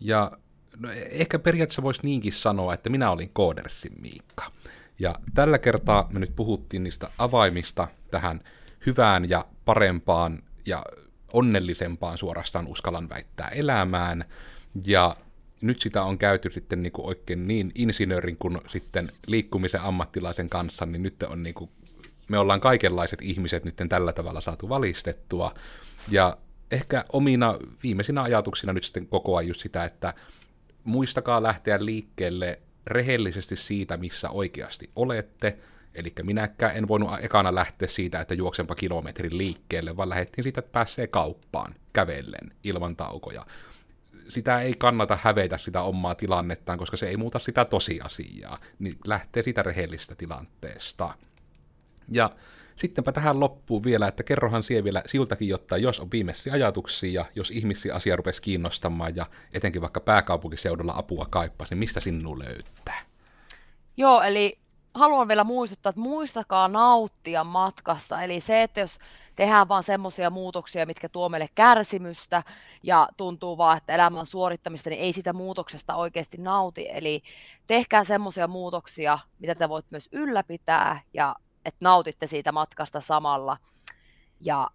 Ja no, ehkä periaatteessa voisi niinkin sanoa, että minä olin Kodarsin Miikka. Ja tällä kertaa me nyt puhuttiin niistä avaimista tähän hyvään ja parempaan ja onnellisempaan suorastaan uskallan väittää elämään. Ja nyt sitä on käyty sitten niin kuin oikein niin insinöörin kuin sitten liikkumisen ammattilaisen kanssa, niin nyt on niin kuin, me ollaan kaikenlaiset ihmiset nyt tällä tavalla saatu valistettua. Ja ehkä omina viimeisinä ajatuksina nyt sitten koko ajan just sitä, että muistakaa lähteä liikkeelle rehellisesti siitä, missä oikeasti olette. Eli minäkään en voinut ekana lähteä siitä, että juoksenpa kilometrin liikkeelle, vaan lähdettiin siitä, että pääsee kauppaan kävellen ilman taukoja. Sitä ei kannata hävetä sitä omaa tilannettaan, koska se ei muuta sitä tosiasiaa, niin lähtee sitä rehellisestä tilanteesta. Ja sittenpä tähän loppuun vielä, että kerrohan siellä vielä siltakin jotta jos on viimeisiä ajatuksia, ja jos ihmisiä asia rupesi kiinnostamaan, ja etenkin vaikka pääkaupunkiseudulla apua kaipaa, niin mistä sinua löytää? Joo, eli haluan vielä muistuttaa, että muistakaa nauttia matkasta, eli se, että jos tehdään vaan semmoisia muutoksia, mitkä tuo meille kärsimystä ja tuntuu vaan, että elämä on suorittamista, niin ei sitä muutoksesta oikeasti nauti. Eli tehkää semmoisia muutoksia, mitä te voit myös ylläpitää ja että nautitte siitä matkasta samalla. Ja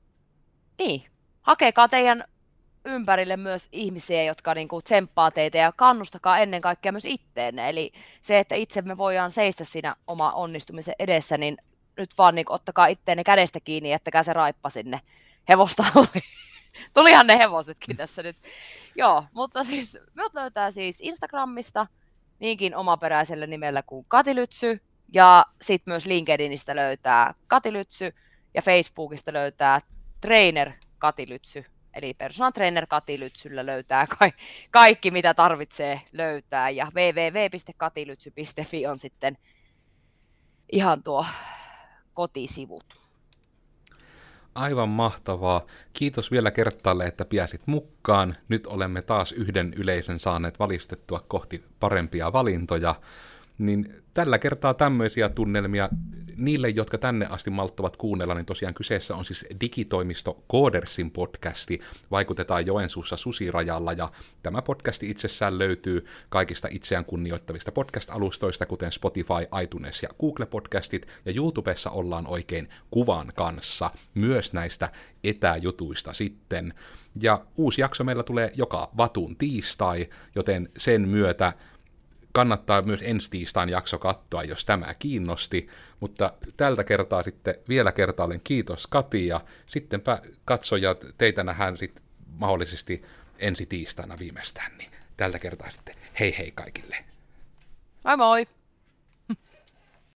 niin, hakekaa teidän ympärille myös ihmisiä, jotka niinku tsemppaa teitä ja kannustakaa ennen kaikkea myös itteenne. Eli se, että itse me voidaan seistä siinä oma onnistumisen edessä, niin nyt vaan niinku ottakaa itteenne kädestä kiinni ja jättäkää se raippa sinne hevosta. Tulihan ne hevosetkin tässä nyt. Joo, mutta siis minut löytää siis Instagramista niinkin omaperäisellä nimellä kuin Kati Lytsy. Ja sitten myös LinkedInistä löytää Kati Lytsy ja Facebookista löytää Trainer Kati Lytsy. Eli Personal Trainer Kati Lytsyllä löytää ka- kaikki, mitä tarvitsee löytää. Ja www piste katilytsy piste fi on sitten ihan tuo kotisivut. Aivan mahtavaa. Kiitos vielä kertaalle, että pääsit mukaan. Nyt olemme taas yhden yleisön saaneet valistettua kohti parempia valintoja. Niin tällä kertaa tämmöisiä tunnelmia niille, jotka tänne asti malttavat kuunnella, niin tosiaan kyseessä on siis digitoimisto Kodarsin podcasti. Vaikutetaan Joensuussa Susirajalla, ja tämä podcasti itsessään löytyy kaikista itseään kunnioittavista podcast-alustoista, kuten Spotify, iTunes ja Google-podcastit, ja YouTubessa ollaan oikein kuvan kanssa, myös näistä etäjutuista sitten. Ja uusi jakso meillä tulee joka vatun tiistai, joten sen myötä kannattaa myös ensi tiistain jakso katsoa, jos tämä kiinnosti, mutta tältä kertaa sitten vielä kertaalleen kiitos Kati, ja sittenpä katsojat, teitä nähdään sitten mahdollisesti ensi tiistaina viimeistään, niin tältä kertaa sitten hei hei kaikille. Moi moi!